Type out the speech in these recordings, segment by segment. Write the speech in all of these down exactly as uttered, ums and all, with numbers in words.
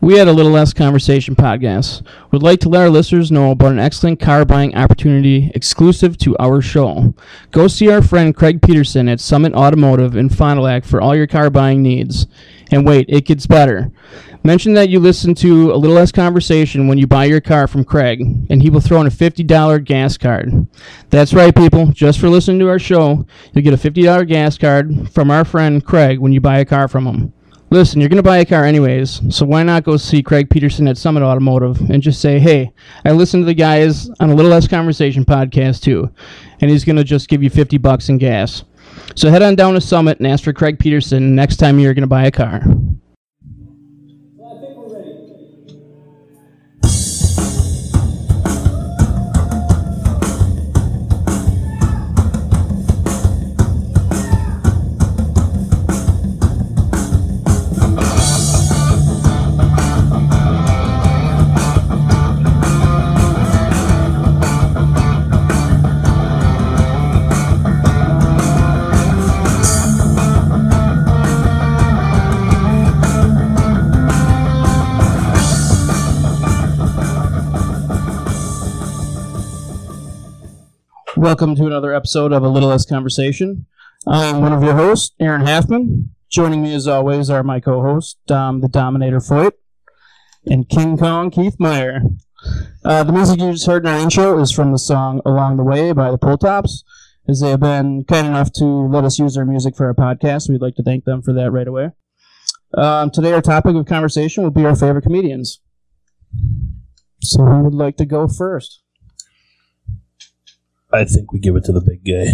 We had a Little Less Conversation podcast. We'd like to let our listeners know about an excellent car buying opportunity exclusive to our show. Go see our friend Craig Peterson at Summit Automotive in Fond du Lac for all your car buying needs. And wait, it gets better. Mention that you listen to a Little Less Conversation when you buy your car from Craig, and he will throw in a fifty dollar gas card. That's right, people. Just for listening to our show, you'll get a fifty dollar gas card from our friend Craig when you buy a car from him. Listen, you're going to buy a car anyways, so why not go see Craig Peterson at Summit Automotive and just say, hey, I listened to the guys on a Little Less Conversation podcast too, and he's going to just give you fifty bucks in gas. So head on down to Summit and ask for Craig Peterson next time you're going to buy a car. Welcome to another episode of A Little Less Conversation. I'm one of your hosts, Aaron Halfman. Joining me as always are my co-hosts, Dom the Dominator Floyd and King Kong Keith Meyer. Uh, the music you just heard in our intro is from the song Along the Way by The Pull Tops. As they have been kind enough to let us use their music for our podcast, we'd like to thank them for that right away. Um, today our topic of conversation will be our favorite comedians. So who would like to go first? I think we give it to the big guy.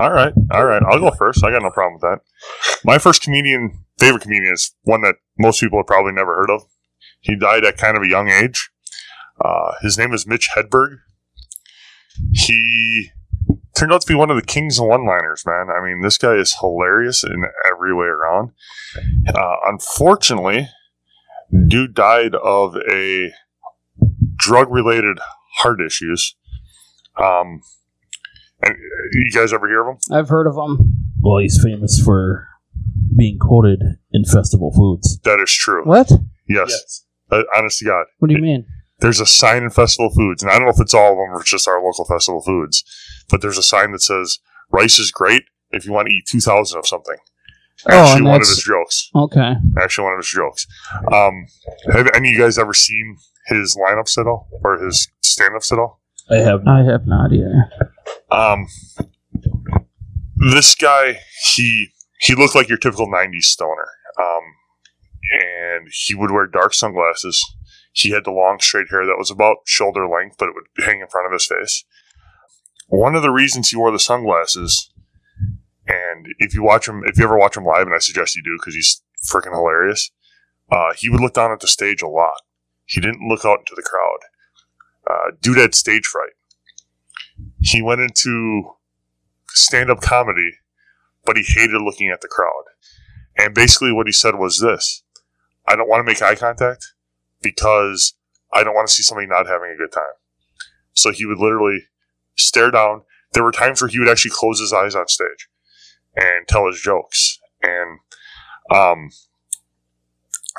All right. All right. I'll go first. I got no problem with that. My first comedian, favorite comedian, is one that most people have probably never heard of. He died at kind of a young age. Uh, his name is Mitch Hedberg. He turned out to be one of the kings of one-liners, man. I mean, this guy is hilarious in every way around. Uh, unfortunately, dude died of a drug-related heart issues. Um... And you guys ever hear of him? I've heard of him. Well, he's famous for being quoted in Festival Foods. That is true. What? Yes. yes. Uh, honest to God. What do you it, mean? There's a sign in Festival Foods, and I don't know if it's all of them or it's just our local Festival Foods, but there's a sign that says, rice is great if you want to eat two thousand of something. Actually, oh, one of his jokes. Okay. Actually, one of his jokes. Um, have any of you guys ever seen his lineups at all? Or his stand-ups at all? I have I have not either. Um, this guy, he he looked like your typical nineties stoner. Um, and he would wear dark sunglasses. He had the long straight hair that was about shoulder length, but it would hang in front of his face. One of the reasons he wore the sunglasses, and if you watch him, if you ever watch him live, and I suggest you do because he's freaking hilarious, uh, he would look down at the stage a lot. He didn't look out into the crowd. Uh, dude had stage fright. He went into stand-up comedy, but he hated looking at the crowd. And basically what he said was this: I don't want to make eye contact because I don't want to see somebody not having a good time. So he would literally stare down. There were times where he would actually close his eyes on stage and tell his jokes. And um,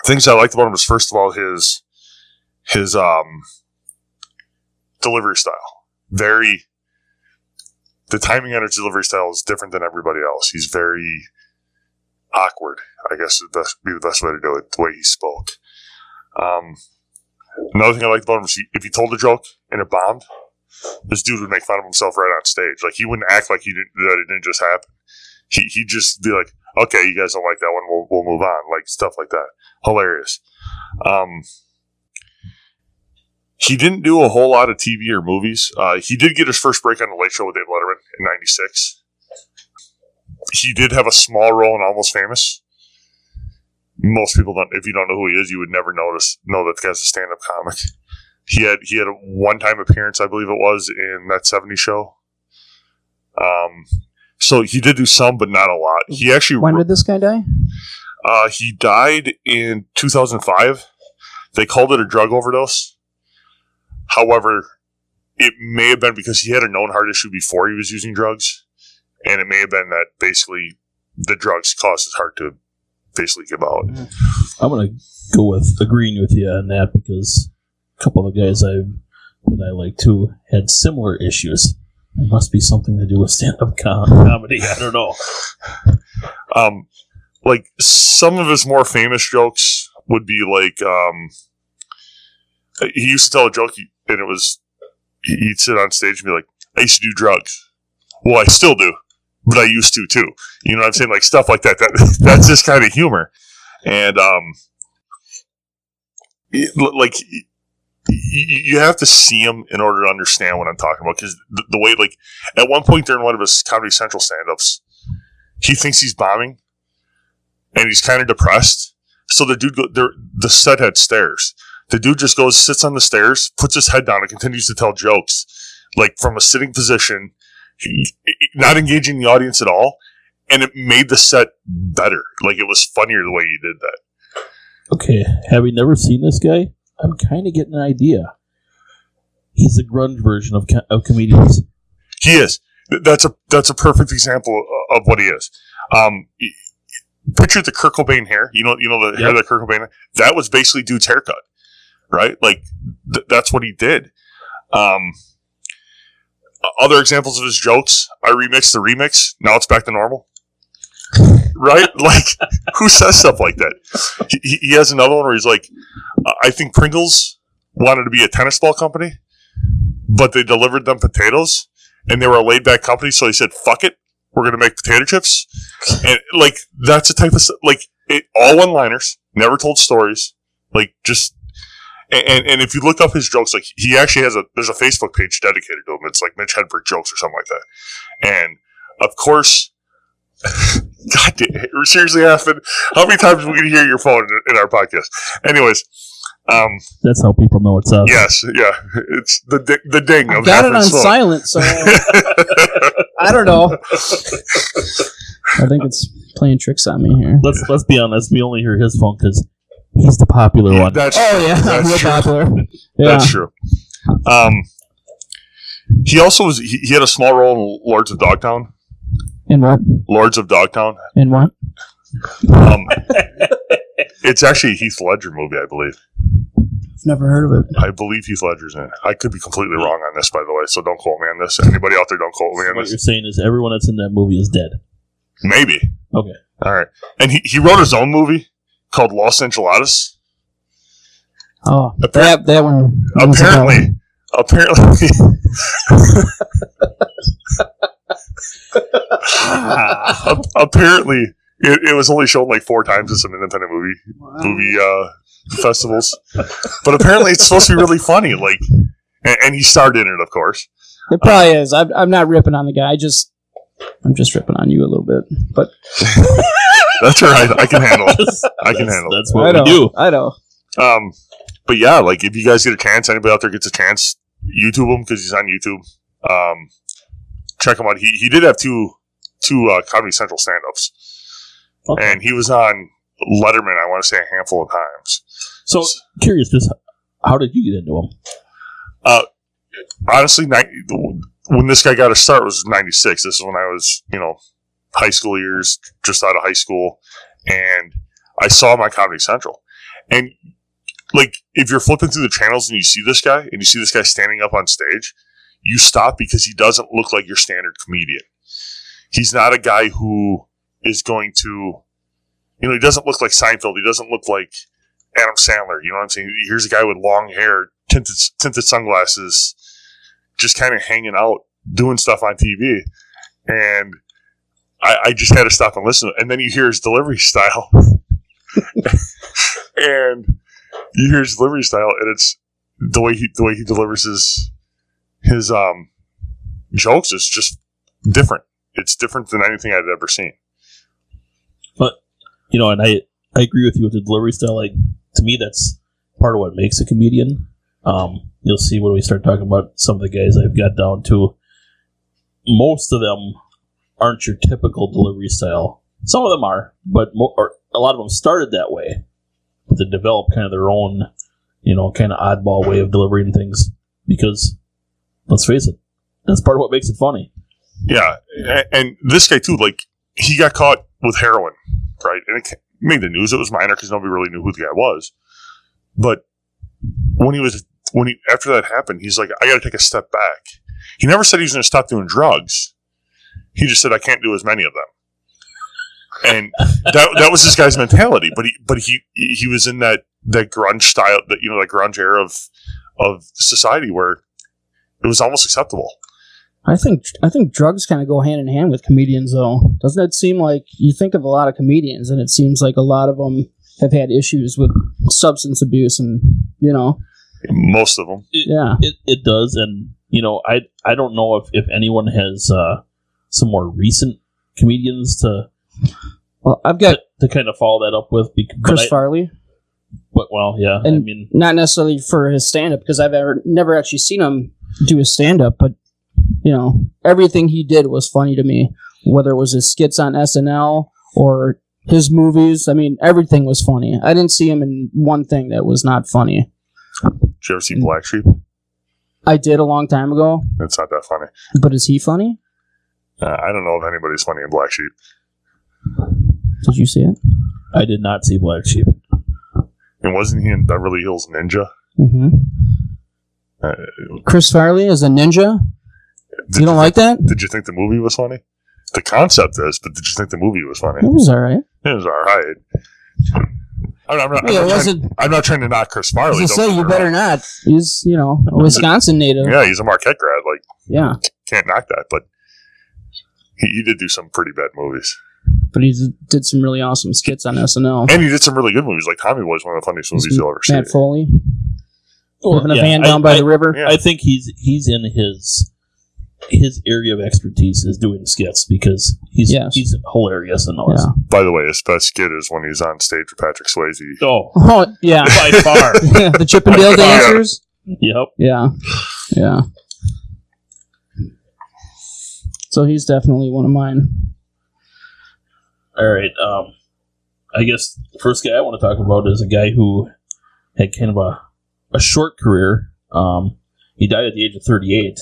things I liked about him was, first of all, his his um, delivery style. Very... The timing on his delivery style is different than everybody else. He's very awkward, I guess would be the best way to do it, the way he spoke. Um, another thing I liked about him is he, if he told a joke and it bombed, this dude would make fun of himself right on stage. Like, he wouldn't act like he didn't, that it didn't just happen. He, he'd just be like, okay, you guys don't like that one, we'll, we'll move on. Like, stuff like that. Hilarious. Um, He didn't do a whole lot of T V or movies. Uh, he did get his first break on the Late Show with Dave Letterman in ninety-six. He did have a small role in Almost Famous. Most people don't. If you don't know who he is, you would never notice. Know that the guy's a stand-up comic. He had he had a one-time appearance, I believe it was, in That seventies Show. Um, so he did do some, but not a lot. He actually. When did this guy die? Uh, he died in two thousand five. They called it a drug overdose. However, it may have been because he had a known heart issue before he was using drugs, and it may have been that basically the drugs caused his heart to basically give out. Mm-hmm. I'm going to go with agreeing with you on that, because a couple of the guys I that I like too had similar issues. It must be something to do with stand-up com- comedy. I don't know. Um, like some of his more famous jokes would be like, um, he used to tell a joke, and it was he'd sit on stage and be like, "I used to do drugs. Well, I still do, but I used to too." You know what I'm saying? Like stuff like that. That that's this kind of humor, and um, it, like. You have to see him in order to understand what I'm talking about, because the, the way, like, at one point during one of his Comedy Central stand-ups, he thinks he's bombing, and he's kind of depressed. So the dude, go, the set had stairs. The dude just goes, sits on the stairs, puts his head down, and continues to tell jokes, like from a sitting position, not engaging the audience at all, and it made the set better. Like, it was funnier the way he did that. Okay, have we never seen this guy? I'm kind of getting an idea. He's the grunge version of co- of comedians. He is. That's a that's a perfect example of what he is. Um, picture the Kurt Cobain hair. You know, you know the yep. hair that Kurt Cobain had? That was basically dude's haircut, right? Like th- that's what he did. Um, other examples of his jokes: I remixed the remix. Now it's back to normal. Right? Like, who says stuff like that? He, he has another one where he's like, I think Pringles wanted to be a tennis ball company, but they delivered them potatoes, and they were a laid-back company, so they said, fuck it, we're going to make potato chips. And, like, that's the type of stuff. Like, it, all one-liners, never told stories. Like, just... And, and if you look up his jokes, like, he actually has a... There's a Facebook page dedicated to him. It's, like, Mitch Hedberg jokes or something like that. And, of course... God damn, seriously, Aspen, how many times are we going to hear your phone in our podcast? Anyways. Um, That's how people know it's up. Yes, yeah. It's the, di- the ding. I've of got it on phone. Silent, so I don't know. I think it's playing tricks on me here. Let's let's be honest. We only hear his phone because he's the popular yeah, one. That's oh, true. yeah. That's real true. popular. Yeah. That's true. Um, he also was, he, he had a small role in Lords of Dogtown. In what? Lords of Dogtown. In what? Um, it's actually a Heath Ledger movie, I believe. I've never heard of it. I believe Heath Ledger's in it. I could be completely wrong on this, by the way, so don't quote me on this. Anybody out there, don't quote me on what this. What you're saying is everyone that's in that movie is dead. Maybe. Okay. All right. And he, he wrote his own movie called Los Enchiladas. Oh, Appar- that, that one. Apparently. Apparently. uh, apparently, it, it was only shown like four times at some independent movie wow. movie uh, festivals. But apparently, it's supposed to be really funny. Like, and, and he starred in it, of course. It probably uh, is. I'm, I'm not ripping on the guy. I just, I'm just ripping on you a little bit. But that's all right. I can handle it. I can that's, handle. That's it. what I we know, do. I know. Um, but yeah, like if you guys get a chance, anybody out there gets a chance, YouTube him because he's on YouTube. Um. Check him out. He he did have two two uh, Comedy Central stand-ups, okay. And he was on Letterman. I want to say a handful of times. So, so curious, just how did you get into him? Uh, honestly, ninety, when this guy got his start was ninety-six. This is when I was, you know, high school years, just out of high school, and I saw him on Comedy Central. And like, if you're flipping through the channels and you see this guy, and you see this guy standing up on stage. You stop because he doesn't look like your standard comedian. He's not a guy who is going to, you know, he doesn't look like Seinfeld. He doesn't look like Adam Sandler. You know what I'm saying? Here's a guy with long hair, tinted, tinted sunglasses, just kind of hanging out, doing stuff on T V. And I, I just had to stop and listen. And then you hear his delivery style. And you hear his delivery style, and it's the way he, the way he delivers his... His um, jokes is just different. It's different than anything I've ever seen. But, you know, and I, I agree with you with the delivery style. Like, to me, that's part of what makes a comedian. Um, you'll see when we start talking about some of the guys I've got down to. Most of them aren't your typical delivery style. Some of them are, but mo- or a lot of them started that way. But they developed kind of their own, you know, kind of oddball way of delivering things because... Let's face it, that's part of what makes it funny. Yeah, and this guy, too, like, he got caught with heroin, right? And it, made the news. It was minor because nobody really knew who the guy was. But when he was, when he after that happened, he's like, I got to take a step back. He never said he was going to stop doing drugs. He just said, I can't do as many of them. And that that was this guy's mentality. But he but he he was in that, that grunge style, that, you know, that grunge era of of society where it was almost acceptable. I think I think drugs kind of go hand in hand with comedians, though. Doesn't it seem like you think of a lot of comedians, and it seems like a lot of them have had issues with substance abuse, and you know, most of them. It, yeah, it it does, and you know, I I don't know if if anyone has uh, some more recent comedians to. Well, I've got to, to kind of follow that up with because, Chris I, Farley. But well, yeah, and I mean, not necessarily for his stand up because I've ever never actually seen him do his stand up, but. You know, everything he did was funny to me, whether it was his skits on S N L or his movies. I mean, everything was funny. I didn't see him in one thing that was not funny. Did you ever see Black Sheep? I did a long time ago. It's not that funny. But is he funny? Uh, I don't know if anybody's funny in Black Sheep. Did you see it? I did not see Black Sheep. And wasn't he in Beverly Hills Ninja? Mm-hmm. Uh, Chris Farley is a ninja? Did you don't you like think, that? Did you think the movie was funny? The concept is, but did you think the movie was funny? It was all right. It was all right. I'm not, I'm not, yeah, I'm not, trying, I'm not trying to knock Chris Farley. Say, you better wrong. Not. He's, you know, a Wisconsin native. Yeah, he's a Marquette grad. Like, yeah, can't knock that. But he, he did do some pretty bad movies. But he did some really awesome skits on S N L. And he did some really good movies. Like Tommy was one of the funniest movies you'll ever see. Matt Foley, or, living yeah, a van I, down by I, the river. Yeah. I think he's he's in his. His area of expertise is doing skits because he's yes. he's hilarious and awesome. Yeah. By the way, his best skit is when he's on stage with Patrick Swayze. Oh, oh yeah, by far yeah, the Chippendale dancers. Yep. Yeah, yeah. So he's definitely one of mine. All right. Um, I guess the first guy I want to talk about is a guy who had kind of a a short career. Um, he died at the age of thirty-eight.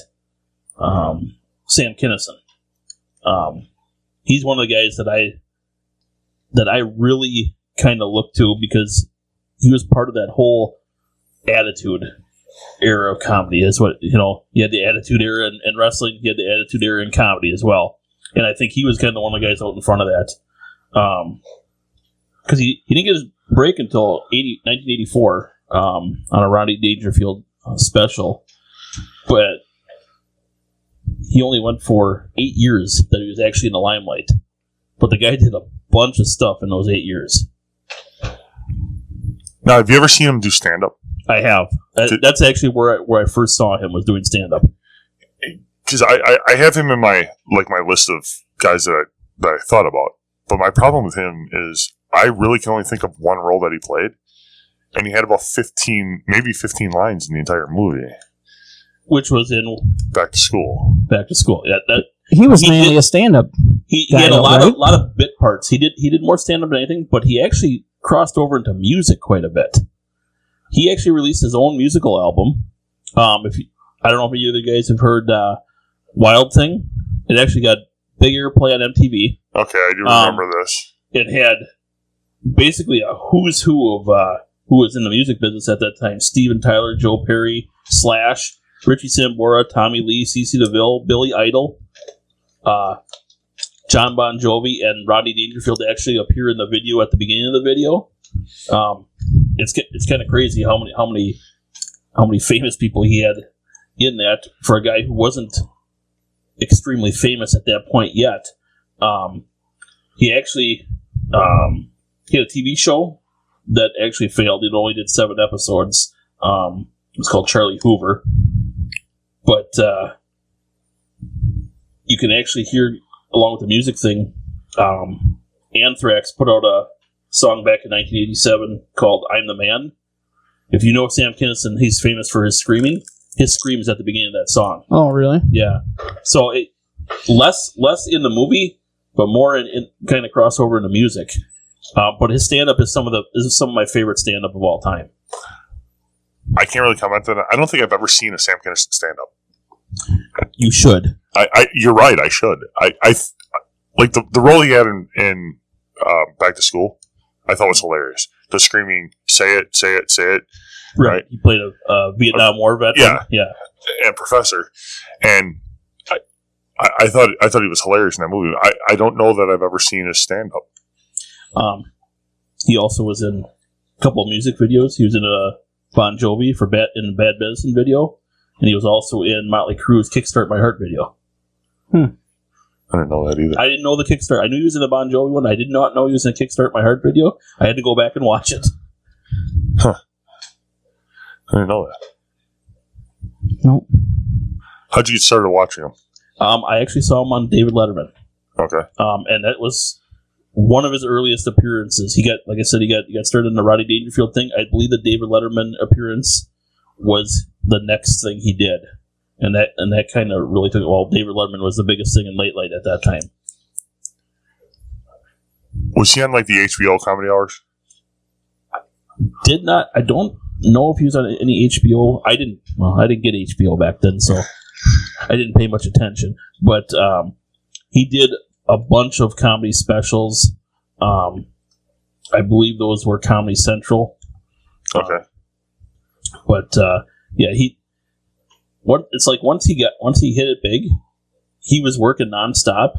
Um, Sam Kinison. Um, he's one of the guys that I that I really kind of look to because he was part of that whole attitude era of comedy. That's what, you know, you had the attitude era in, in wrestling, you had the attitude era in comedy as well. And I think he was kind of one of the guys out in front of that. Because um, he, he didn't get his break until nineteen eighty-four um, on a Rodney Dangerfield special. But he only went for eight years that he was actually in the limelight. But the guy did a bunch of stuff in those eight years. Now, have you ever seen him do stand-up? I have. Did, That's actually where I, where I first saw him, was doing stand-up. Because I, I, I have him in my like my list of guys that I, that I thought about. But my problem with him is I really can only think of one role that he played. And he had about fifteen, maybe fifteen lines in the entire movie. Which was in Back to School. Back to School. Yeah, that, he was he mainly did, a stand-up. He, he had a lot right? of lot of bit parts. He did he did more stand-up than anything, but he actually crossed over into music quite a bit. He actually released his own musical album. Um, if you, I don't know if any of you guys have heard uh, Wild Thing. It actually got big airplay on M T V. Okay, I do remember um, this. It had basically a who's who of uh, who was in the music business at that time: Steven Tyler, Joe Perry, Slash, Richie Sambora, Tommy Lee, CeCe DeVille, Billy Idol, uh, John Bon Jovi, and Rodney Dangerfield actually appear in the video at the beginning of the video. Um, it's it's kind of crazy how many how many how many famous people he had in that for a guy who wasn't extremely famous at that point yet. Um, he actually um, he had a T V show that actually failed. It only did seven episodes. Um, it was called Charlie Hoover. But uh, you can actually hear, along with the music thing, um, Anthrax put out a song back in nineteen eighty-seven called I'm the Man. If you know Sam Kinison, he's famous for his screaming. His scream is at the beginning of that song. Oh, really? Yeah. So it, less less in the movie, but more in, in kind of crossover into music. Uh, but his stand-up is some of the is some of my favorite stand-up of all time. I can't really comment on that. I don't think I've ever seen a Sam Kinison stand-up. You should. I, I, you're right. I should. I, I like the the role he had in, in uh, Back to School. I thought was hilarious. The screaming, say it, say it, say it. Right. right? He played a uh, Vietnam uh, War veteran. Yeah. Yeah. And professor. And I, I, I thought I thought he was hilarious in that movie. I, I don't know that I've ever seen his stand-up. Um, he also was in a couple of music videos. He was in a Bon Jovi for Bad, in the Bad Medicine video. And he was also in Motley Crue's Kickstart My Heart video. Hmm. I didn't know that either. I didn't know the Kickstart. I knew he was in the Bon Jovi one. I did not know he was in the Kickstart My Heart video. I had to go back and watch it. Huh. I didn't know that. Nope. How'd you get started watching him? Um, I actually saw him on David Letterman. Okay. Um, and that was one of his earliest appearances. He got, like I said, he got, he got started in the Rodney Dangerfield thing. I believe the David Letterman appearance was the next thing he did. And that and that kind of really took. Well, David Letterman was the biggest thing in late night at that time. Was he on like the H B O comedy hours? I did not. I don't know if he was on any H B O. I didn't. Well, I didn't get H B O back then, so I didn't pay much attention. But um, he did a bunch of comedy specials. Um, I believe those were Comedy Central. Okay. Uh, but uh, yeah, he. What, it's like once he got once he hit it big, he was working nonstop.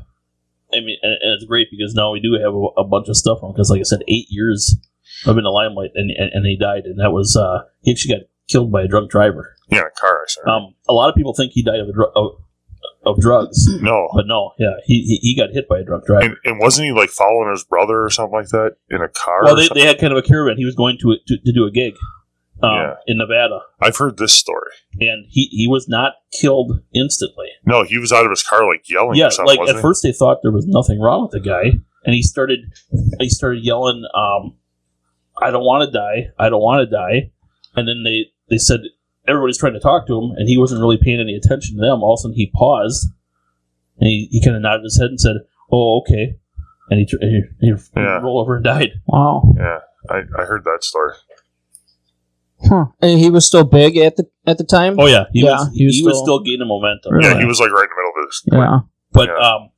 I mean, and, and it's great because now we do have a, a bunch of stuff on. Because, like I said, eight years I've been in the limelight, and, and and he died, and that was uh, he actually got killed by a drunk driver. Yeah, a car accident. Um, a lot of people think he died of a dr- of, of drugs. No, but no, yeah, he, he he got hit by a drunk driver. And, and wasn't he like following his brother or something like that in a car? Well, or they something? They had kind of a caravan. He was going to to, to do a gig. Um, yeah. In Nevada. I've heard this story. And he, he was not killed instantly. No, he was out of his car like yelling yeah, or something. Yeah, like at he? first they thought there was nothing wrong with the guy. And he started he started yelling, um, I don't want to die. I don't want to die. And then they, they said, everybody's trying to talk to him. And he wasn't really paying any attention to them. All of a sudden he paused. And he, he kind of nodded his head and said, oh, okay. And he, he, he yeah. rolled over and died. Wow. Yeah, I, I heard that story. Huh. And he was still big at the at the time? Oh, yeah. He, yeah, was, he, was, he still, was still gaining momentum. Yeah, right? He was like right in the middle of his yeah. Point. But yeah. Um,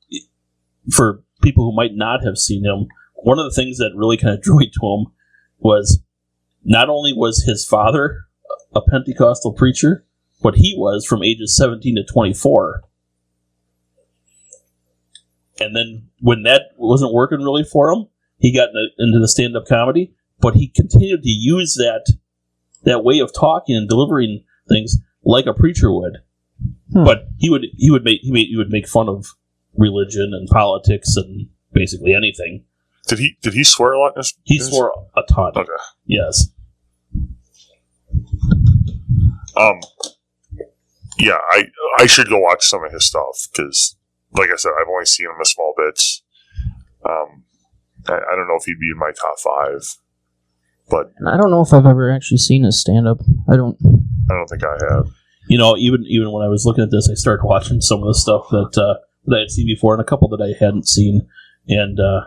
for people who might not have seen him, one of the things that really kind of drew me to him was not only was his father a Pentecostal preacher, but he was from ages seventeen to twenty-four. And then when that wasn't working really for him, he got into the stand-up comedy, but he continued to use that that way of talking and delivering things like a preacher would, hmm. but he would he would make he, made, he would make fun of religion and politics and basically anything. Did he did he swear a lot? In his, he his? swore a ton. Okay. Yes. Um. Yeah, I I should go watch some of his stuff because, like I said, I've only seen him a small bit. Um, I, I don't know if he'd be in my top five. But I don't know if I've ever actually seen his stand-up. I don't. I don't think I have. You know, even even when I was looking at this, I started watching some of the stuff that uh, that I had seen before, and a couple that I hadn't seen. And uh,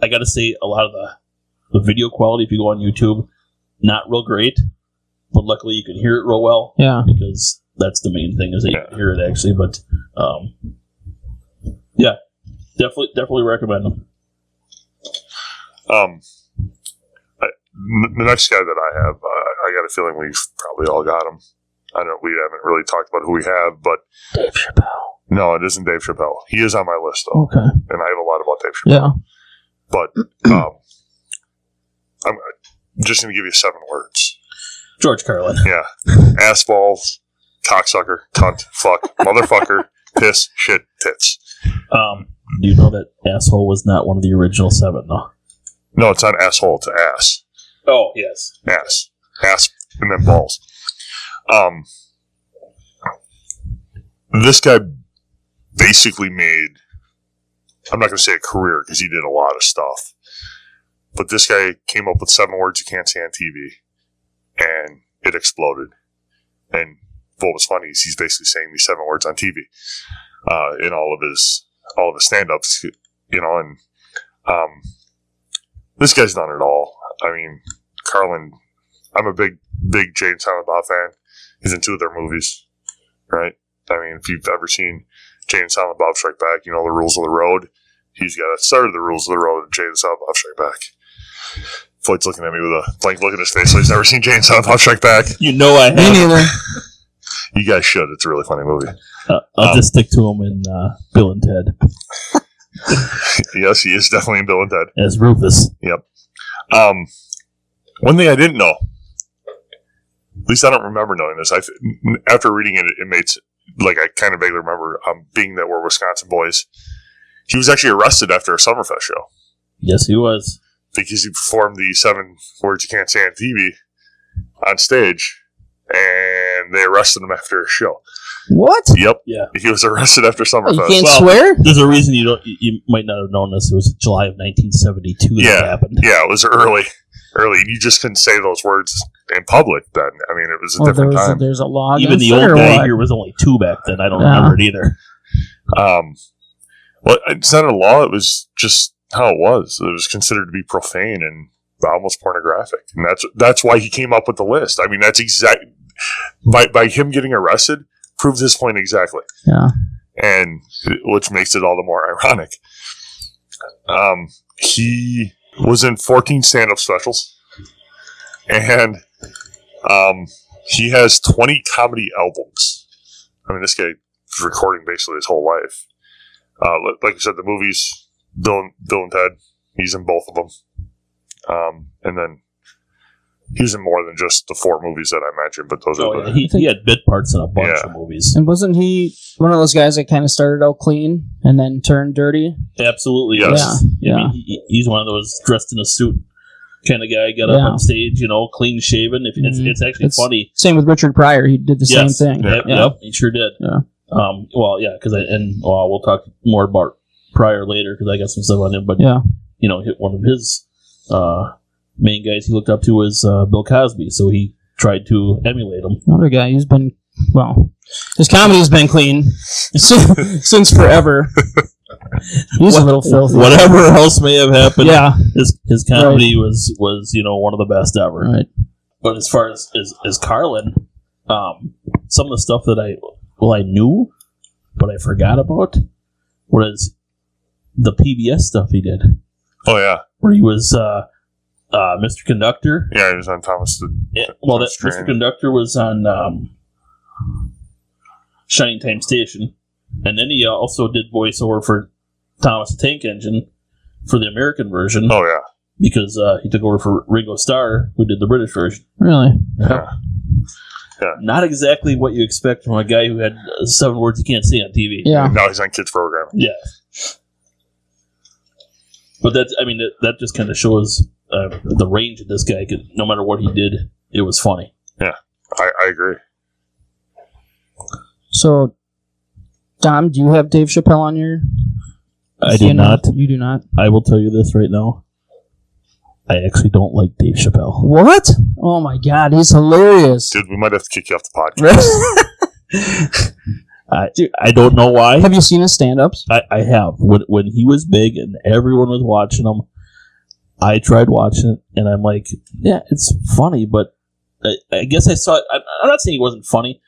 I got to say, a lot of the the video quality, if you go on YouTube, not real great. But luckily, you can hear it real well. Yeah. Because that's the main thing is that yeah. you can hear it actually. But um, yeah, definitely definitely recommend them. Um. The next guy that I have, uh, I got a feeling we've probably all got him. I don't. We haven't really talked about who we have, but Dave Chappelle. No, it isn't Dave Chappelle. He is on my list though, okay. And I have a lot about Dave Chappelle. Yeah, but um, I'm just going to give you seven words: George Carlin. Yeah, ass balls, cocksucker, cunt, fuck, motherfucker, piss, shit, tits. Um, do you know that asshole was not one of the original seven, though? No, it's not asshole. It's ass. Oh, yes. Ass. Ass and then balls. Um, this guy basically made, I'm not going to say a career because he did a lot of stuff, but this guy came up with seven words you can't say on T V, and it exploded. And what was funny is he's basically saying these seven words on T V uh, in all of his all of his stand-ups, you know, and um, this guy's done it all. I mean, Carlin, I'm a big, big Jay and Silent Bob fan. He's in two of their movies, right? I mean, if you've ever seen Jay and Silent Bob Strike Back, you know, The Rules of the Road. He's got a start of The Rules of the Road, Jay and Silent Bob Strike Back. Floyd's looking at me with a blank look in his face. So he's never seen Jay and Silent Bob Strike Back. You know I have. Me neither. You guys should. It's a really funny movie. Uh, I'll um, just stick to him in uh, Bill and Ted. Yes, he is definitely in Bill and Ted. As Rufus. Yep. Um, one thing I didn't know, at least I don't remember knowing this. I After reading it, it made like I kind of vaguely remember um, being that we're Wisconsin boys. He was actually arrested after a Summerfest show. Yes, he was. Because he performed the seven words you can't say on T V on stage, and they arrested him after a show. What? Yep. Yeah. He was arrested after Summerfest. Oh, you can't well, swear? There's a reason you don't. You, you might not have known this. It was July of nineteen seventy-two that yeah. happened. Yeah, it was early. Early. You just couldn't say those words in public then. I mean, it was a well, different there was time. A, there's a law. Even the old day here was only two back then. I don't yeah. remember it either. Um, well, it's not a law. It was just how it was. It was considered to be profane and almost pornographic, and that's that's why he came up with the list. I mean, that's exact by by him getting arrested. Proves his point exactly. Yeah. And which makes it all the more ironic. Um, he was in fourteen stand-up specials. And um, he has twenty comedy albums. I mean, this guy was recording basically his whole life. Uh, like I said, the movies, Bill, Bill and Ted, he's in both of them. Um, and then he was in more than just the four movies that I mentioned, but those oh, are the... Yeah. He, he had bit parts in a bunch yeah. of movies. And wasn't he one of those guys that kind of started out clean and then turned dirty? Absolutely. Yes. Yeah. yeah. I mean, he, he's one of those dressed in a suit kind of guy, got yeah. up on stage, you know, clean shaven. If It's, mm-hmm. it's actually it's funny. Same with Richard Pryor. He did the yes. same thing. Yep. Yeah. Yep. He sure did. Yeah. Um, well, yeah, because I... And well, we'll talk more about Pryor later, because I got some stuff on him, but, yeah. you know, hit one of his... Uh, main guys he looked up to was uh, Bill Cosby, so he tried to emulate him. Another guy who's been, well, his comedy's been clean since forever. He's what, a little filthy. Whatever else may have happened, yeah. his his comedy right. was, was, you know, one of the best ever. Right. But as far as, as, as Carlin, um, some of the stuff that I, well, I knew, but I forgot about was the P B S stuff he did. Oh, yeah. Where he was... Uh, Uh, Mister Conductor. Yeah, he was on Thomas the... Yeah, well, that Mister Conductor was on um, Shining Time Station. And then he also did voiceover for Thomas the Tank Engine for the American version. Oh, yeah. Because uh, he took over for Ringo Starr, who did the British version. Really? Yeah. yeah. yeah. Not exactly what you expect from a guy who had uh, seven words you can't say on T V. Yeah. And now he's on kids' programming. Yeah. But that's, I mean, that, that just kind of shows... Uh, the range of this guy, could, no matter what he did, it was funny. Yeah, I, I agree. So, Dom, do you have Dave Chappelle on your... I do not. You do not? I will tell you this right now. I actually don't like Dave Chappelle. What? Oh my god, he's hilarious. Dude, we might have to kick you off the podcast. I, I don't know why. Have you seen his stand-ups? I, I have. When, when he was big and everyone was watching him, I tried watching it, and I'm like, yeah, it's funny, but I, I guess I saw it. I'm, I'm not saying it wasn't funny.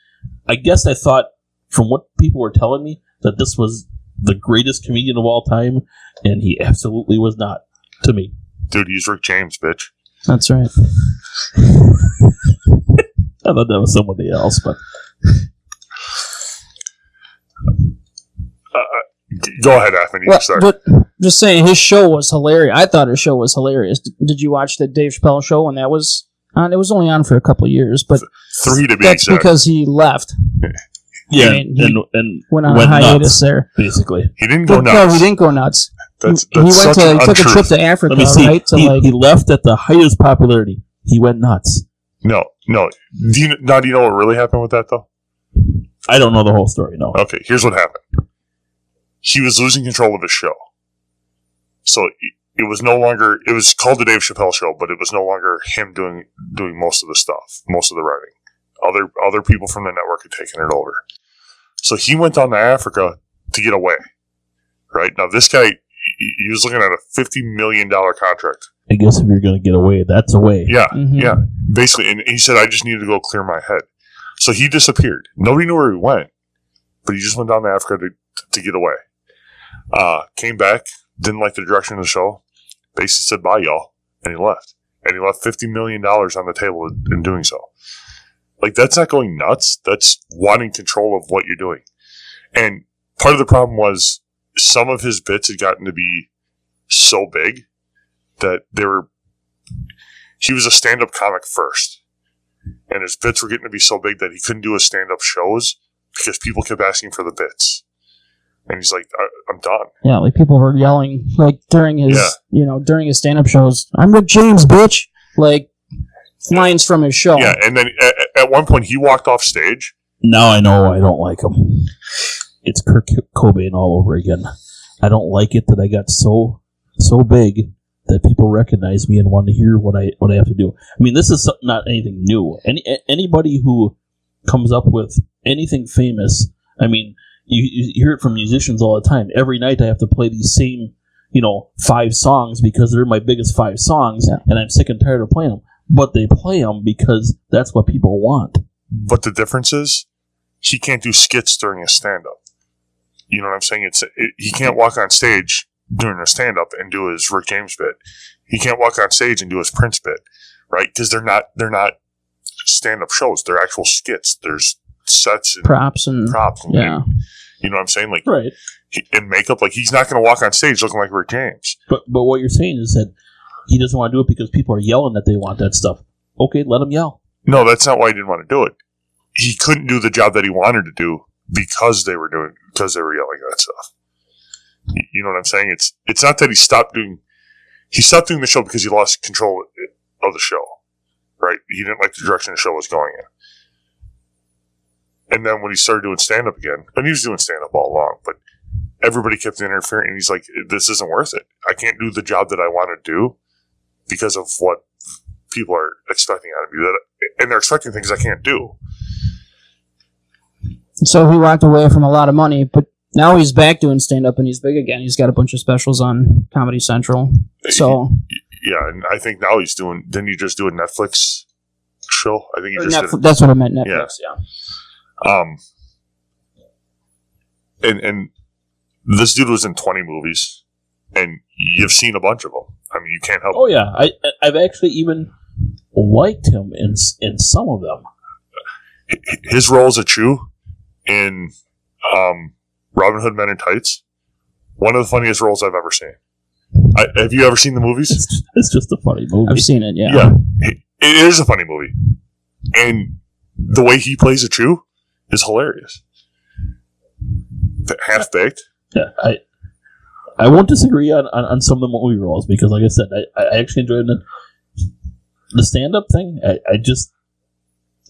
I guess I thought, from what people were telling me, that this was the greatest comedian of all time, and he absolutely was not, to me. Dude, he's Rick James, bitch. That's right. I thought that was somebody else, but... Go ahead, Afton. You well, start. But just saying, his show was hilarious. I thought his show was hilarious. D- did you watch the Dave Chappelle show when that was on? It was only on for a couple of years, but three to be that's exact. Because he left. Yeah, and, and, and went on went a hiatus nuts, there. Basically, he didn't go but, nuts. No, he didn't go nuts. That's, that's he went to he took a trip to Africa. Let me see. Right? To he, like, he left at the height of his popularity. He went nuts. No, no. Do you, now, do you know what really happened with that though? I don't know the whole story. No. Okay, here's what happened. He was losing control of his show. So it was no longer, it was called the Dave Chappelle Show, but it was no longer him doing doing most of the stuff, most of the writing. Other other people from the network had taken it over. So he went down to Africa to get away. Right? Now this guy, he was looking at a fifty million dollars contract. I guess if you're going to get away, that's away. Yeah, mm-hmm. yeah. Basically, and he said, I just need to go clear my head. So he disappeared. Nobody knew where he went, but he just went down to Africa to, to get away. Uh, came back, didn't like the direction of the show, basically said bye y'all, and he left. And he left fifty million dollars on the table in doing so. Like, that's not going nuts. That's wanting control of what you're doing. And part of the problem was some of his bits had gotten to be so big that they were – he was a stand-up comic first. And his bits were getting to be so big that he couldn't do his stand-up shows because people kept asking for the bits. And he's like, I- I'm done. Yeah, like people were yelling, like during his, yeah. you know, during his stand-up shows, I'm Rick James, bitch. Like lines from his show. Yeah, and then at, at one point he walked off stage. Now I know I don't like him. It's Kurt Cobain all over again. I don't like it that I got so so big that people recognize me and want to hear what I what I have to do. I mean, this is not anything new. Any anybody who comes up with anything famous, I mean. You, you hear it from musicians all the time. Every night I have to play these same, you know, five songs because they're my biggest five songs, yeah. and I'm sick and tired of playing them. But they play them because that's what people want. But the difference is he can't do skits during a stand-up. You know what I'm saying? It's it, he can't walk on stage during a stand-up and do his Rick James bit. He can't walk on stage and do his Prince bit, right? Because they're not they're not stand-up shows. They're actual skits. There's sets and props and props and, yeah. and you know what I'm saying, like right he, and makeup. Like he's not going to walk on stage looking like Rick James. But but what you're saying is that he doesn't want to do it because people are yelling that they want that stuff. Okay, let him yell. No, that's not why he didn't want to do it. He couldn't do the job that he wanted to do because they were doing because they were yelling that stuff. You know what I'm saying? It's it's not that he stopped doing he stopped doing the show because he lost control of the show. Right? He didn't like the direction the show was going in. And then when he started doing stand-up again, and he was doing stand-up all along, but everybody kept interfering, and he's like, this isn't worth it. I can't do the job that I want to do because of what people are expecting out of me. That, and they're expecting things I can't do. So he walked away from a lot of money, but now he's back doing stand-up, and he's big again. He's got a bunch of specials on Comedy Central. So yeah, and I think now he's doing – didn't you just do a Netflix show? I think he just Netflix, did That's what I meant, Netflix, yeah. yeah. Um, and, and this dude was in twenty movies, and you've seen a bunch of them. I mean, you can't help. Oh yeah, I I've actually even liked him in in some of them. His role as a Chew in um, Robin Hood Men in Tights, one of the funniest roles I've ever seen. I, have you ever seen the movies? It's, it's just a funny movie. I've seen it. Yeah, yeah, it, it is a funny movie, and the way he plays a Chew is hilarious. Half baked. Yeah, I I won't disagree on, on, on some of the movie roles because, like I said, I, I actually enjoyed the, the stand up thing. I, I just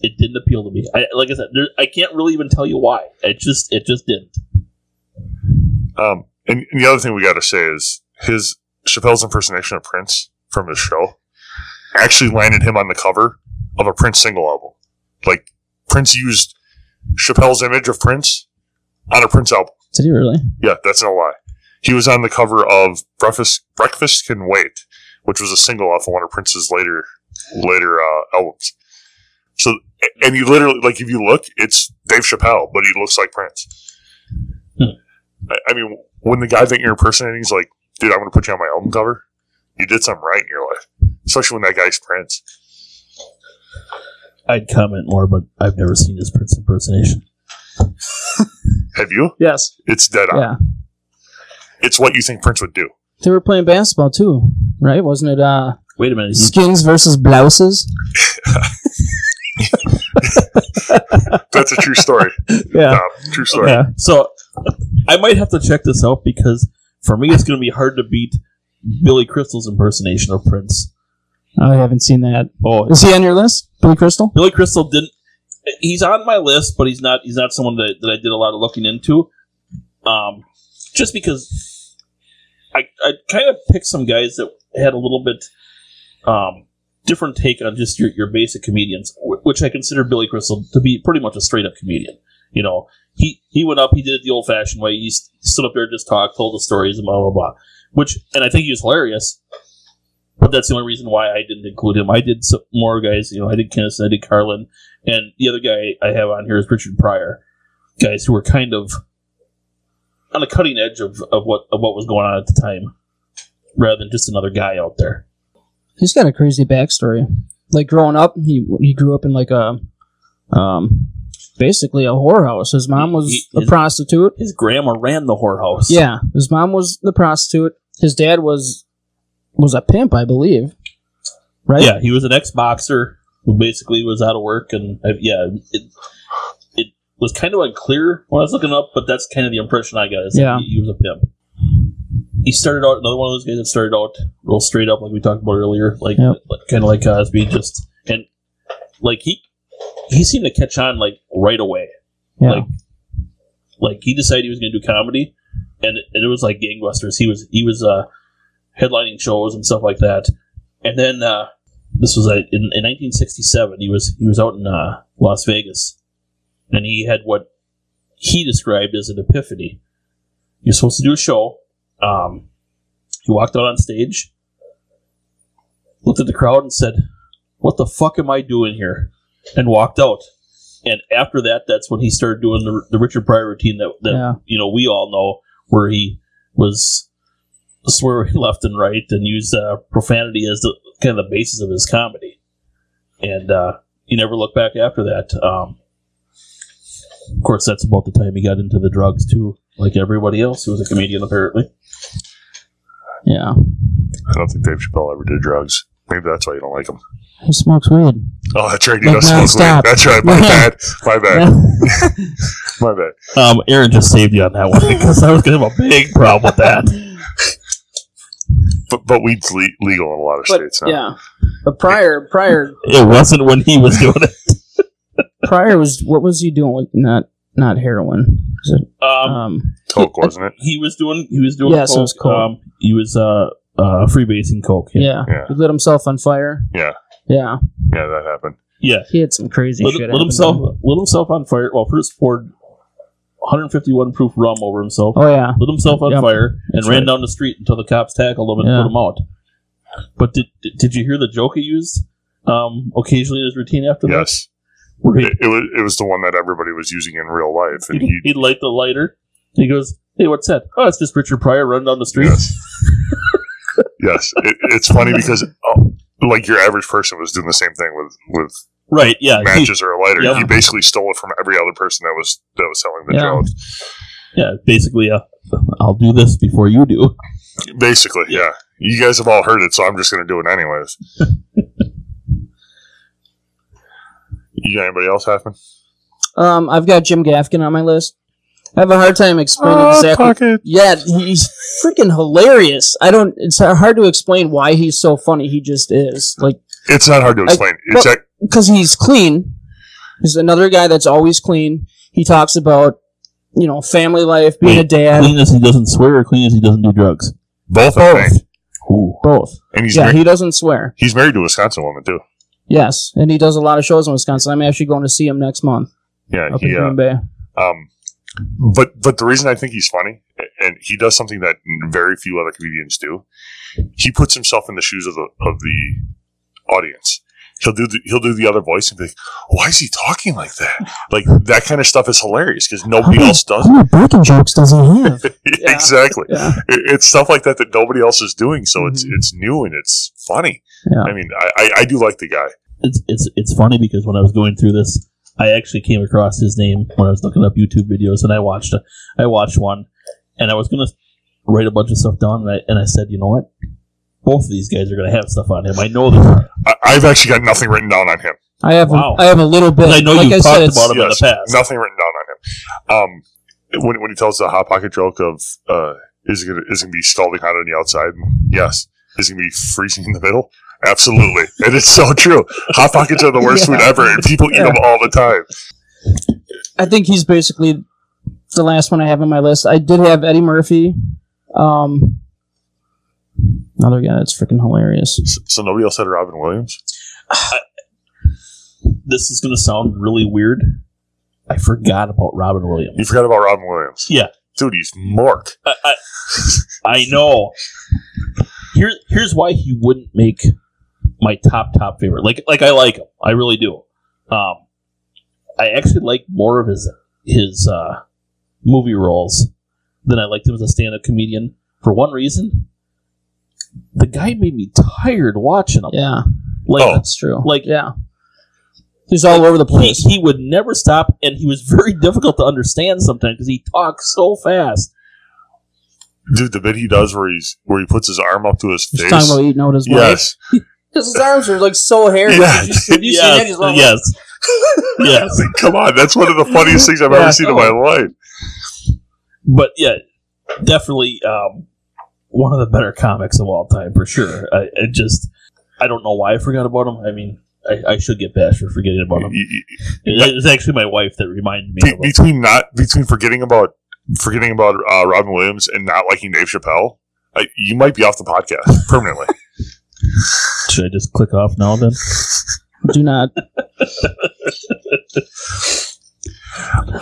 it didn't appeal to me. I, like I said, there, I can't really even tell you why. It just it just didn't. Um, and, and the other thing we got to say is his Chappelle's impersonation of Prince from his show actually landed him on the cover of a Prince single album. Like Prince used Chappelle's image of Prince on a Prince album. Did he really? Yeah, that's no lie. He was on the cover of Breakfast Breakfast Can Wait, which was a single off of one of Prince's later later uh, albums. So, and he literally, like, if you look, it's Dave Chappelle, but he looks like Prince. Hmm. I, I mean, when the guy that you're impersonating is like, dude, I'm going to put you on my album cover, you did something right in your life, especially when that guy's Prince. I'd comment more, but I've never seen his Prince impersonation. Have you? Yes. It's dead on. Yeah. It's what you think Prince would do. They were playing basketball too, right? Wasn't it? Uh, Wait a minute. Skins versus blouses. That's a true story. Yeah, no, true story. Okay. So I might have to check this out because for me, it's going to be hard to beat Billy Crystal's impersonation of Prince. I haven't seen that. Oh, is he on your list, Billy Crystal? Billy Crystal didn't. He's on my list, but he's not. He's not someone that, that I did a lot of looking into. Um, just because I I kind of picked some guys that had a little bit um different take on just your your basic comedians, which I consider Billy Crystal to be pretty much a straight up comedian. You know, he he went up, he did it the old fashioned way. He stood up there, and just talked, told the stories, and blah blah blah. Which, and I think he was hilarious. But that's the only reason why I didn't include him. I did some more guys, you know, I did Kinison, I did Carlin, and the other guy I have on here is Richard Pryor. Guys who were kind of on the cutting edge of, of what of what was going on at the time, rather than just another guy out there. he's got a crazy backstory. Like, growing up, he he grew up in, like, a, um, basically a whorehouse. His mom was he, he, a his, prostitute. His grandma ran the whorehouse. Yeah, his mom was the prostitute. His dad was was a pimp, I believe, right? Yeah, he was an ex-boxer who basically was out of work, and, uh, yeah, it, it was kind of unclear when I was looking up, but that's kind of the impression I got, is yeah. that he, he was a pimp. He started out, another one of those guys that started out real straight up, like we talked about earlier, like, yep. like kind of like Cosby, just, and, like, he he seemed to catch on, like, right away. Yeah. Like, like he decided he was going to do comedy, and it, and it was like gangbusters. He was, he was uh, headlining shows and stuff like that, and then, uh, this was, uh, in, in nineteen sixty-seven, he was, he was out in uh, Las Vegas, and he had what he described as an epiphany. You're supposed to do a show. Um, he walked out on stage, looked at the crowd, and said, "What the fuck am I doing here?" and walked out. And after that, that's when he started doing the, the Richard Pryor routine that, that yeah. you know, we all know, where he was swearing left and right and used uh, profanity as the kind of the basis of his comedy. And uh, he never looked back after that. Um, of course, that's about the time he got into the drugs too. Like everybody else who was a comedian, apparently. Yeah. I don't think Dave Chappelle ever did drugs. Maybe that's why you don't like him. He smokes weed. Oh, that's right. He like, does no, smoke stop. weed. That's right. My bad. My bad. My bad. Um, Aaron just saved you on that one because I was going to have a big problem with that. But but weed's le- legal in a lot of but, states now. Yeah. But Pryor, Pryor. It wasn't when he was doing it. Pryor was, what was he doing with that? Not heroin. Um, um, coke, wasn't it? He was doing. He was doing. Yeah, coke. So it was coke. Um, he was uh, uh, freebasing coke. Yeah. Yeah. yeah, he lit himself on fire. Yeah, yeah, yeah. That happened. Yeah, he had some crazy lit, shit. Lit himself. Then. Lit himself on fire. Well, first poured one fifty-one proof rum over himself. Oh yeah. Lit himself on yep. fire and That's ran right. down the street until the cops tackled him and yeah. put him out. But did did you hear the joke he used um, occasionally in his routine after yes. that? Yes. It, it was it was the one that everybody was using in real life. And he'd, he'd light the lighter. He goes, "Hey, what's that?" "Oh, it's just Richard Pryor running down the street." Yes, yes. It, it's funny because oh, like your average person was doing the same thing with, with right, yeah, matches he, or a lighter. Yeah. He basically stole it from every other person that was that was selling the yeah. job. Yeah, basically, uh, I'll do this before you do. Basically, yeah. yeah. You guys have all heard it, so I'm just going to do it anyways. You got anybody else, Halfman? Um, I've got Jim Gaffigan on my list. I have a hard time explaining oh, exactly. Pocket. Yeah, he's freaking hilarious. I don't. It's hard to explain why he's so funny. He just is. Like, it's not hard to explain. Because he's clean. He's another guy that's always clean. He talks about, you know, family life, being Wait, a dad. Clean as he doesn't swear, or clean as he doesn't do drugs. Both. Both. I think. Ooh. Both. And he's yeah, mar- he doesn't swear. He's married to a Wisconsin woman too. Yes, and he does a lot of shows in Wisconsin. I'm actually going to see him next month. Yeah, up in he, uh, Green Bay. Um, but but the reason I think he's funny, and he does something that very few other comedians do, he puts himself in the shoes of the of the audience. He'll do the, he'll do the other voice and be like, "Why is he talking like that?" Like that kind of stuff is hilarious because nobody else does. How many breaking jokes does he have? yeah. Exactly. Yeah. It, it's stuff like that that nobody else is doing, so mm-hmm. it's it's new and it's funny. Yeah. I mean, I, I, I do like the guy. It's it's it's funny because when I was going through this, I actually came across his name when I was looking up YouTube videos, and I watched a, I watched one, and I was gonna write a bunch of stuff down, and I and I said, you know what? Both of these guys are going to have stuff on him. I know that. I've actually got nothing written down on him. I have. Wow. A, I have a little bit. I know like you talked about him yes, in the past. Nothing written down on him. Um, when when he tells the hot pocket joke of uh, is it going to be scalding hot on the outside? Yes. Is it going to be freezing in the middle? Absolutely. And it's so true. Hot pockets are the worst yeah. food ever, and people eat yeah. them all the time. I think he's basically the last one I have on my list. I did have Eddie Murphy. Um, Another guy that's freaking hilarious. So, so nobody else had Robin Williams? I, this is going to sound really weird. I forgot about Robin Williams. You forgot about Robin Williams? Yeah. Dude, he's Mark. I, I, I know. Here, here's why he wouldn't make my top, top favorite. Like, like I like him. I really do. Um, I actually like more of his, his uh, movie roles than I liked him as a stand-up comedian. For one reason... the guy made me tired watching him. Yeah. Like, oh, that's true. Like, yeah. He's all over the place. He, he would never stop, and he was very difficult to understand sometimes because he talks so fast. Dude, the bit he does where he's where he puts his arm up to his he's face. He's talking about eating out his wife. Yes. Because his arms are like so hairy. Yeah. Have you, have you yes. seen that? Yes. Yes. Like, come on, that's one of the funniest things I've yeah, ever seen in my life. But yeah, definitely um, one of the better comics of all time for sure. I, I just, I don't know why I forgot about him. I mean. I, I should get bashed for forgetting about him. It was actually my wife that reminded me. Be, of between not between forgetting about forgetting about uh, Robin Williams and not liking Dave Chappelle, I, you might be off the podcast permanently. Should I just click off now then? Do not.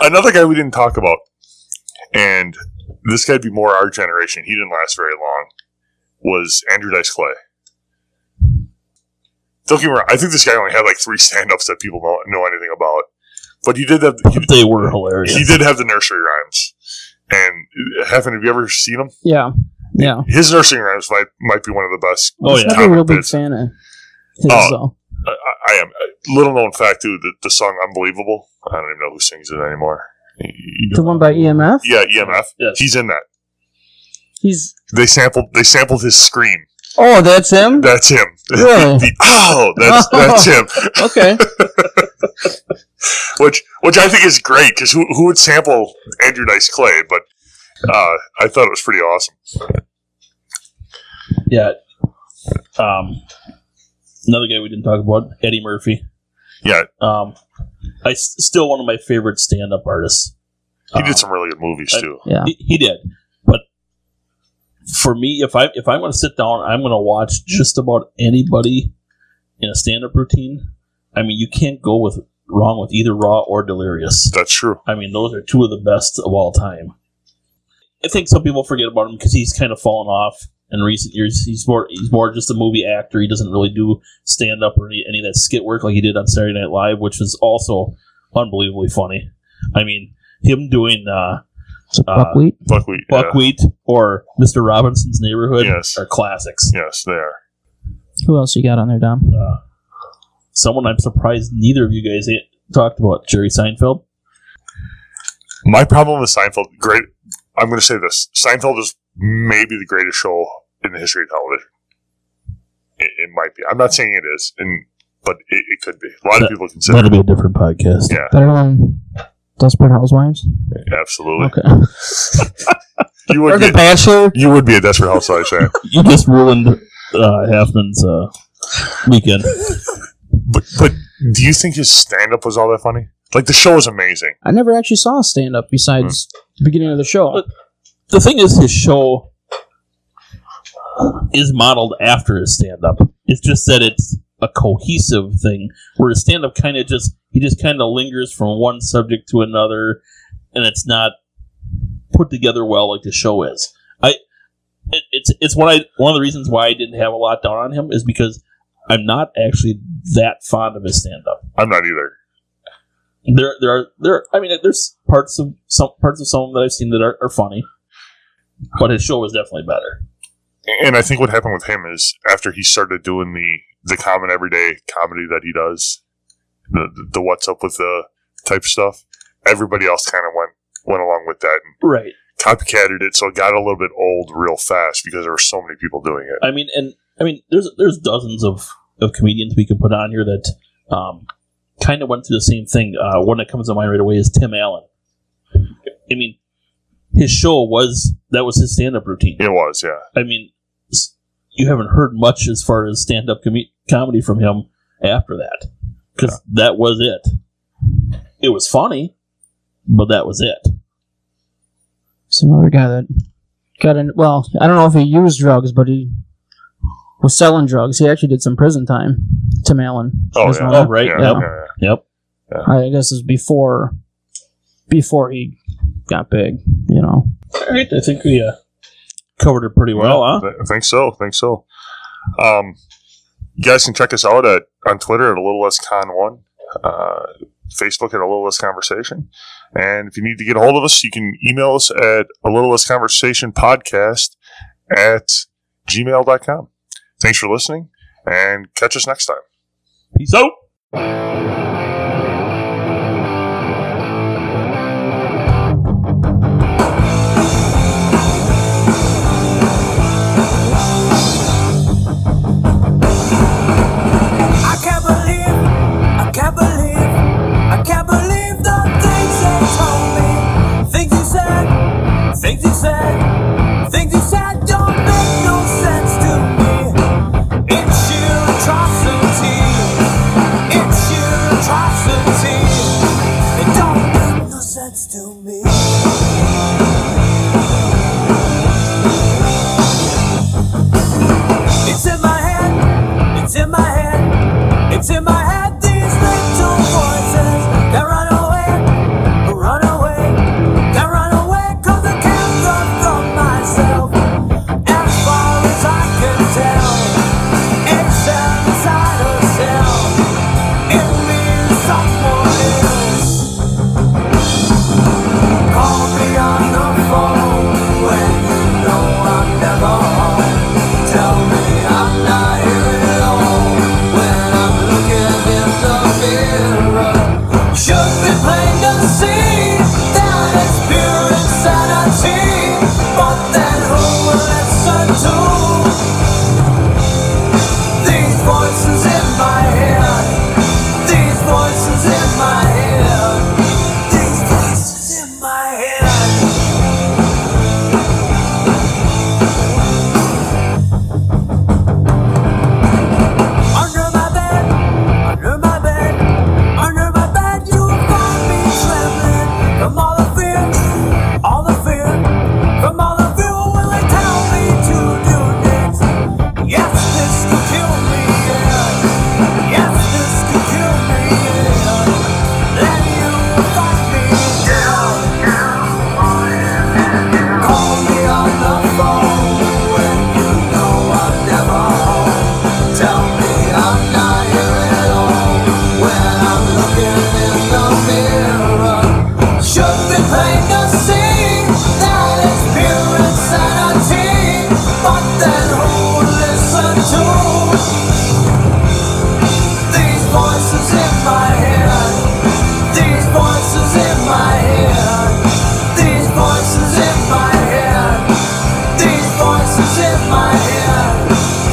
Another guy we didn't talk about, and this guy'd be more our generation. He didn't last very long. Was Andrew Dice Clay. Don't get me wrong. I think this guy only had like three stand-ups that people don't know anything about. But he did have... He did, they were hilarious. He did have the nursery rhymes. And, Hefn, have you ever seen them? Yeah. Yeah. His nursery rhymes might, might be one of the best. Oh, yeah. I'm a real big fan of his, uh, though. I, I am. Little known fact, dude, the, the song Unbelievable. I don't even know who sings it anymore. The one by E M F? Yeah, E M F. Yes. He's in that. He's... They sampled, they sampled his scream. Oh, that's him? That's him. Really? the, oh, that's oh, that's him. Okay. which which I think is great, because who, who would sample Andrew Dice Clay? But uh, I thought it was pretty awesome. Yeah. Um, another guy we didn't talk about, Eddie Murphy. Yeah. Um, I still one of my favorite stand-up artists. He um, did some really good movies, I, too. Yeah, he, he did. For me, if I if I'm going to sit down, I'm going to watch just about anybody in a stand-up routine. I mean, you can't go with wrong with either Raw or Delirious. That's true. I mean, those are two of the best of all time. I think some people forget about him because he's kind of fallen off in recent years. He's more he's more just a movie actor. He doesn't really do stand-up or any, any of that skit work like he did on Saturday Night Live, which is also unbelievably funny. I mean, him doing... Uh, Buckwheat, uh, buckwheat, buckwheat, yeah. Or Mister Robinson's Neighborhood yes. are classics. Yes, they are. Who else you got on there, Dom? Uh, someone I'm surprised neither of you guys talked about, Jerry Seinfeld. My problem with Seinfeld, great. I'm going to say this: Seinfeld is maybe the greatest show in the history of television. It, it might be. I'm not saying it is, and but it, it could be. A lot that, of people consider that'll be a different podcast. Yeah. Better than Desperate Housewives? Absolutely. Okay. you would or be The Bachelor? You would be a Desperate Housewives fan. You just ruined uh, Halfman's uh, weekend. But but do you think his stand-up was all that funny? Like, the show was amazing. I never actually saw a stand-up besides mm. the beginning of the show. But the thing is, his show is modeled after his stand-up. It's just that it's a cohesive thing, where his stand-up kind of just... He just kind of lingers from one subject to another, and it's not put together well like the show is. I, it, it's it's what I one of the reasons why I didn't have a lot down on him is because I'm not actually that fond of his stand-up. I'm not either. There, there are there. I mean, there's parts of some parts of some of them that I've seen that are, are funny, but his show was definitely better. And I think what happened with him is after he started doing the the common everyday comedy that he does. The, the what's up with the type stuff. Everybody else kind of went went along with that, and right? Copycatted it, so it got a little bit old real fast because there were so many people doing it. I mean, and I mean, there's there's dozens of, of comedians we could put on here that um, kind of went through the same thing. Uh, one that comes to mind right away is Tim Allen. I mean, his show was that was his stand up routine. It was, yeah. I mean, you haven't heard much as far as stand up com- comedy from him after that. Because yeah. that was it. It was funny, but that was it. It's another guy that got in. Well, I don't know if he used drugs, but he was selling drugs. He actually did some prison time. Tim Allen. Oh, yeah. oh right. Yeah. Yep. Yeah. yep. Yeah. I guess it was before, before he got big, you know. All right. I think we uh, covered it pretty well, yeah, huh? I think so. I think so. Um, You guys can check us out at on Twitter at a little less con one, uh, Facebook at a little less conversation, and if you need to get a hold of us, you can email us at a little less conversation podcast at gmail dot com. Thanks for listening, and catch us next time. Peace out. Things you said, things you said don't make no sense to me. It's sheer atrocity, it's sheer atrocity. It don't make no sense to me. It's in my head, it's in my head, it's in my head, these little voices that run away. This is in my head.